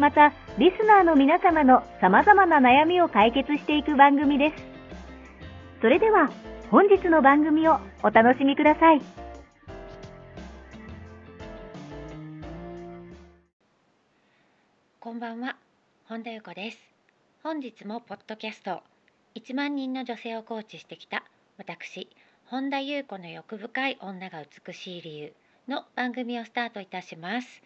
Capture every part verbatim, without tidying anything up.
また、リスナーの皆様の様々な悩みを解決していく番組です。それでは、本日の番組をお楽しみください。こんばんは、本田裕子です。本日もポッドキャスト、いちまん人の女性をコーチしてきた私、本田裕子の欲深い女が美しい理由の番組をスタートいたします。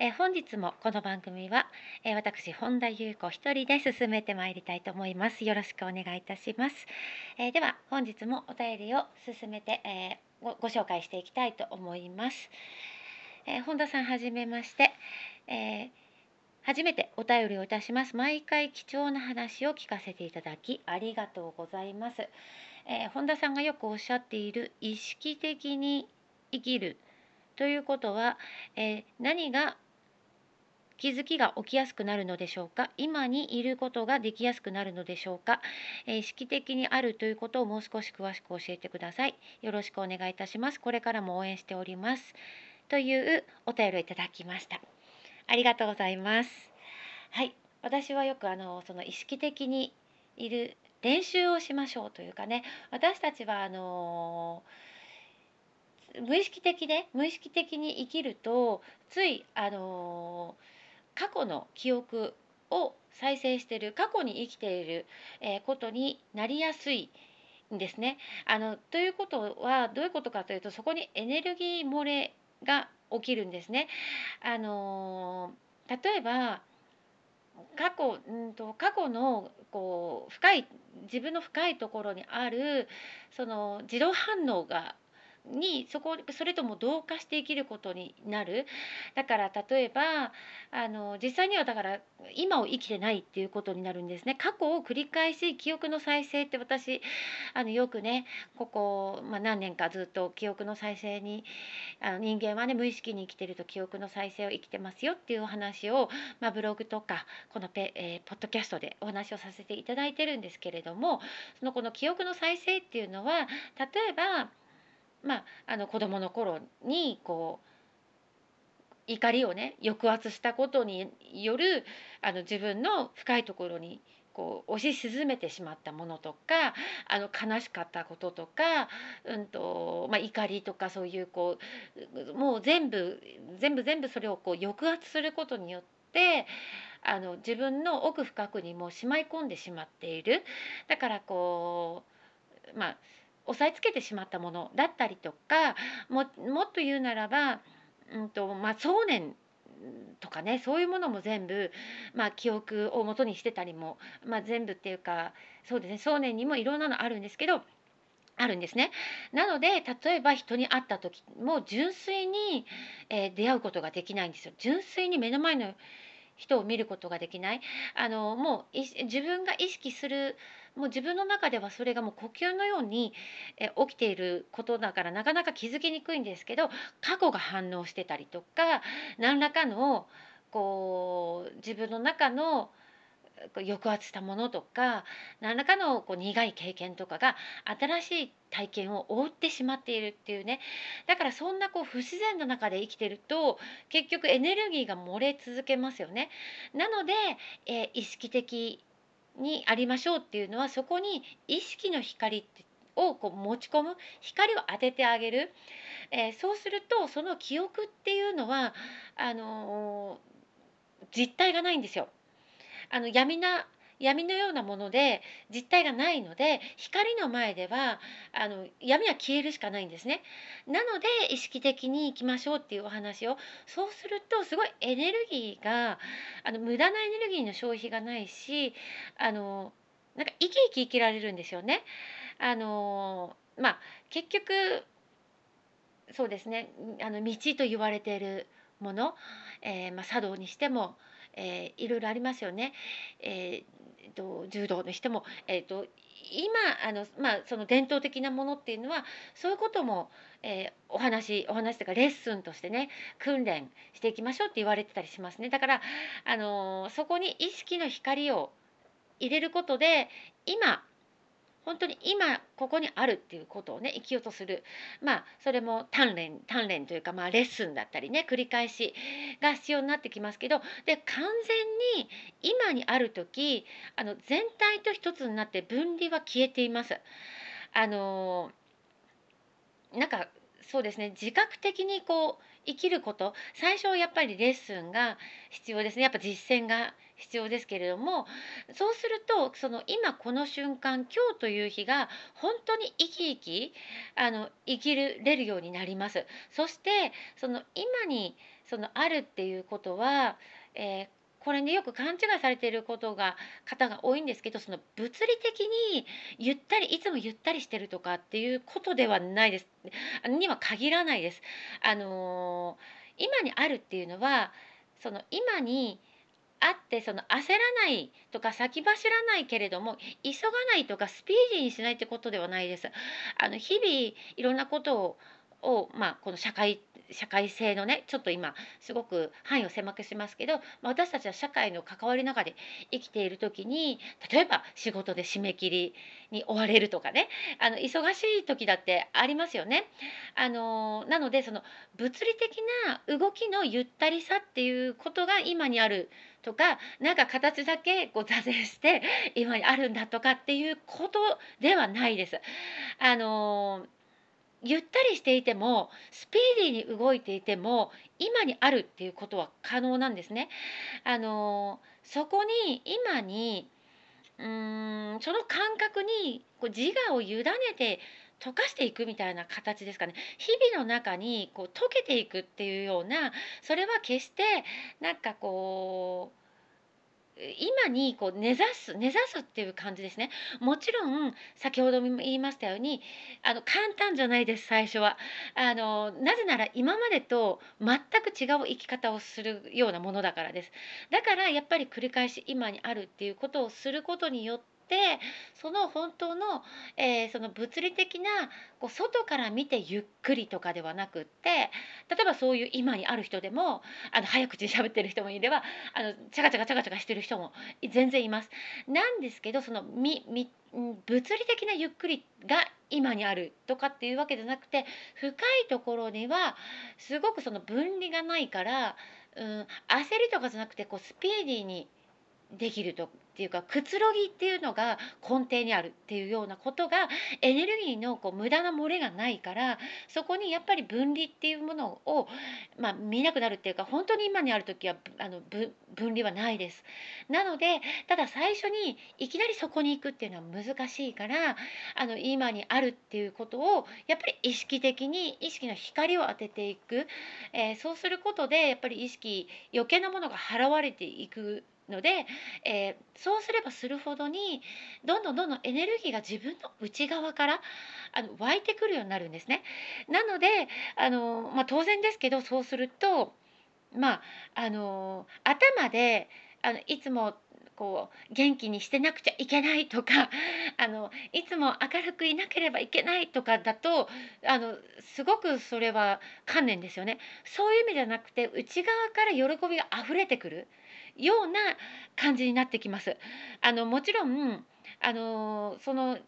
え本日もこの番組は、え私本田裕子一人で進めてまいりたいと思います。よろしくお願いいたします。えでは本日もお便りを進めて、えー、ご, ご紹介していきたいと思います。え本田さん、はじめまして、えー、初めてお便りをいたします。毎回貴重な話を聞かせていただきありがとうございます。えー、本田さんがよくおっしゃっている意識的に生きるということは、えー、何が気づきが起きやすくなるのでしょうか。今にいることができやすくなるのでしょうか。意識的にあるということをもう少し詳しく教えてください。よろしくお願いいたします。これからも応援しております。というお便りをいただきました。ありがとうございます。はい、私はよくあのその意識的にいる練習をしましょうというかね、私たちはあの無意識的で無意識的に生きるとついあの過去の記憶を再生している、過去に生きていることになりやすいんですね。あのということはどういうことかというと、そこにエネルギー漏れが起きるんですね。あの例えば過去、うんと過去のこう深い自分の深いところにあるその自動反応がにそこそれとも同化して生きることになる。だから例えばあの実際にはだから今を生きてないっていうことになるんですね。過去を繰り返し記憶の再生って、私あのよくねここ、まあ、何年かずっと記憶の再生にあの人間はね無意識に生きてると記憶の再生を生きてますよっていうお話を、まあ、ブログとかこのペ、えー、ポッドキャストでお話をさせていただいてるんですけれども、そのこの記憶の再生っていうのは例えばまあ、あの子どもの頃にこう怒りをね抑圧したことによるあの自分の深いところにこう押し沈めてしまったものとか、あの悲しかったこととか、うんとまあ、怒りとかそういうこうもう全部全部全部それをこう抑圧することによってであの自分の奥深くにもうしまい込んでしまっている。だからこうまあ押さえつけてしまったものだったりとか、も, もっと言うならば、うんとまあ、想念とかねそういうものも全部、まあ、記憶を元にしてたりも、まあ、全部っていうかそうですね、想念にもいろんなのあるんですけどあるんですね。なので例えば人に会った時も純粋に、えー、出会うことができないんですよ。純粋に目の前の人を見ることができない。あのもう自分が意識する、もう自分の中ではそれがもう呼吸のようにえ起きていることだから、なかなか気づきにくいんですけど、過去が反応してたりとか、何らかのこう自分の中の抑圧したものとか何らかのこう苦い経験とかが新しい体験を覆ってしまっているっていうね。だからそんなこう不自然の中で生きてると結局エネルギーが漏れ続けますよね。なので、えー、意識的にありましょうっていうのは、そこに意識の光をこう持ち込む、光を当ててあげる、えー、そうするとその記憶っていうのはあのー、実体がないんですよ。あの闇な闇のようなもので実体がないので、光の前ではあの闇は消えるしかないんですね。なので意識的にいきましょうっていうお話を。そうするとすごいエネルギーがあの無駄なエネルギーの消費がないし、あのなんか生き生き生きられるんですよね。あのまあ結局そうですね、あの道と言われているもの、えーまあ、茶道にしても、えー、いろいろありますよね。えーと柔道にしても、えー、と今あの、まあ、その伝統的なものっていうのはそういうことも、えー、お話お話というかレッスンとしてね、訓練していきましょうって言われてたりしますね。だから、あのー、そこに意識の光を入れることで、今本当に今ここにあるっていうことをね生きようとする、まあそれも鍛錬鍛錬というか、まあレッスンだったりね、繰り返しが必要になってきますけど、で完全に今にある時、あの全体と一つになって分離は消えています。あのなんかそうですね、自覚的にこう生きること、最初はやっぱりレッスンが必要ですね。やっぱ実践が必要ですけれども、そうするとその今この瞬間、今日という日が本当に生き生きあの生きれるようになります。そしてその今にそのあるっていうことは、えー、これねよく勘違いされていることが方が多いんですけど、その物理的にゆったりいつもゆったりしてるとかっていうことではないですには限らないです。あのー、今にあるっていうのはその今にあって、その焦らないとか先走らないけれども急がないとかスピーディーにしないってことではないです。あの日々いろんなことをを、まあ、この社会社会性のね、ちょっと今すごく範囲を狭くしますけど、まあ、私たちは社会の関わりの中で生きている時に、例えば仕事で締め切りに追われるとかね、あの忙しい時だってありますよね。あのなのでその物理的な動きのゆったりさっていうことが今にあるとか、なんか形だけこう座禅して今にあるんだとかっていうことではないです。あのゆったりしていてもスピーディーに動いていても今にあるっていうことは可能なんですね。あのそこに今にうーんその感覚にこう自我を委ねて溶かしていくみたいな形ですかね。日々の中にこう溶けていくっていうような、それは決してなんかこう今にこう根ざす根ざすっていう感じですね。もちろん先ほども言いましたように、あの簡単じゃないです、最初は。あのなぜなら今までと全く違う生き方をするようなものだからです。だからやっぱり繰り返し今にあるっていうことをすることによって、その本当の、えー、その物理的なこう外から見てゆっくりとかではなくって、例えばそういう今にある人でも、あの早口で喋ってる人もいれば、あのチャカチャカチャカチャカしてる人も全然います。なんですけど、そのみみ物理的なゆっくりが今にあるとかっていうわけじゃなくて、深いところにはすごくその分離がないから、うん、焦りとかじゃなくてこうスピーディーにできるとっていうか、くつろぎっていうのが根底にあるっていうようなことが、エネルギーのこう無駄な漏れがないから、そこにやっぱり分離っていうものを、まあ、見なくなるっていうか、本当に今にある時はあの分離はないです。なのでただ最初にいきなりそこに行くっていうのは難しいから、あの今にあるっていうことをやっぱり意識的に意識の光を当てていく、えー、そうすることでやっぱり意識余計なものが払われていくので、えー、そうすればするほどにどんどんどんどんエネルギーが自分の内側からあの湧いてくるようになるんですね。なのであの、まあ、当然ですけど、そうすると、まあ、あの頭であのいつもこう元気にしてなくちゃいけないとか、あのいつも明るくいなければいけないとかだと、あのすごくそれは観念ですよね。そういう意味じゃなくて、内側から喜びがあふれてくるような感じになってきます。あのもちろんあのその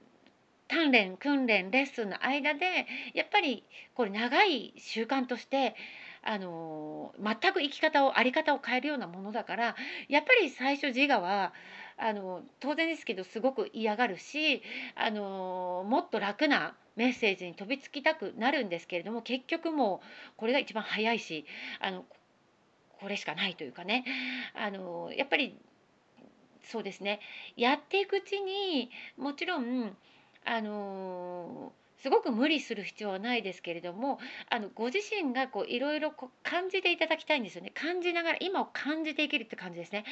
鍛錬訓練レッスンの間でやっぱりこれ長い習慣としてあの全く生き方を在り方を変えるようなものだから、やっぱり最初自我はあの当然ですけどすごく嫌がるし、あのもっと楽なメッセージに飛びつきたくなるんですけれども、結局もうこれが一番早いし、あのこれしかないというかね、あのやっぱりそうですね、やっていくうちにもちろんあのすごく無理する必要はないですけれども、あのご自身がこういろいろこう感じていただきたいんですよね。感じながら今を感じていけるって感じですね。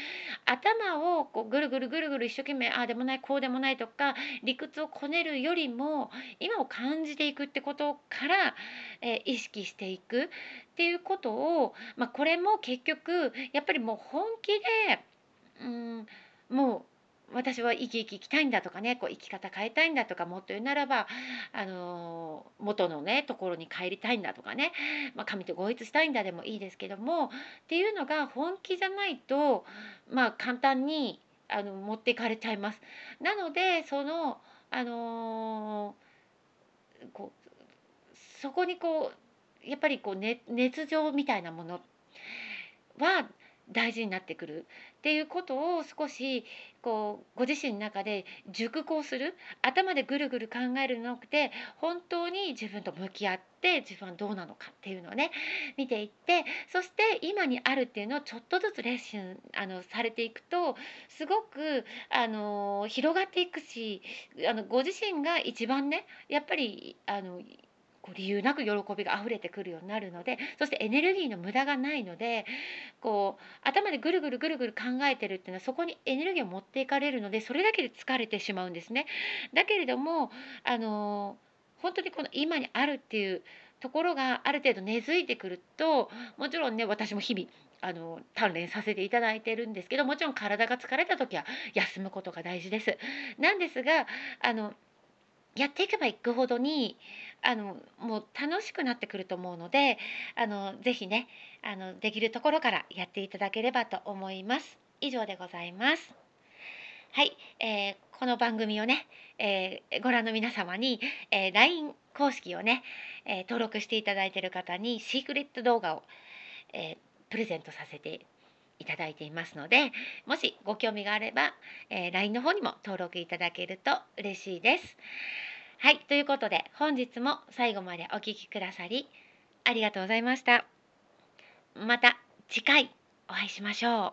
頭をこうぐるぐるぐるぐる一生懸命ああでもないこうでもないとか理屈をこねるよりも今を感じていくってことから、えー、意識していくっていうことを、まあ、これも結局やっぱりもう本気でうんもう私は生き生き生きたいんだとかね、こう生き方変えたいんだとか、もっと言うならば、あのー、元のねところに帰りたいんだとかね、まあ、神と合一したいんだでもいいですけどもっていうのが本気じゃないと、まあ、簡単にあの持っていかれちゃいます。なのでその、あのー、こうそこにこうやっぱりこう、ね、熱情みたいなものは大事になってくるっていうことを少しこうご自身の中で熟考する、頭でぐるぐる考えるのなくて本当に自分と向き合って自分はどうなのかっていうのをね見ていって、そして今にあるっていうのをちょっとずつレッスンあのされていくとすごくあの広がっていくし、あのご自身が一番ねやっぱりあの理由なく喜びがあふれてくるようになるので、そしてエネルギーの無駄がないので、こう頭でぐるぐるぐるぐる考えてるっていうのはそこにエネルギーを持っていかれるので、それだけで疲れてしまうんですね。だけれどもあの本当にこの今にあるっていうところがある程度根付いてくると、もちろんね私も日々あの鍛錬させていただいてるんですけど、もちろん体が疲れた時は休むことが大事です。なんですがあのやっていけばいくほどにあのもう楽しくなってくると思うので、あのぜひねあのできるところからやっていただければと思います。以上でございます。はい、えー、この番組をね、えー、ご覧の皆様に、えー、ライン 公式をね、えー、登録していただいている方にシークレット動画を、えー、プレゼントさせていただいていますので、もしご興味があれば、えー、ライン の方にも登録いただけると嬉しいです。はい、ということで本日も最後までお聞きくださりありがとうございました。また次回お会いしましょう。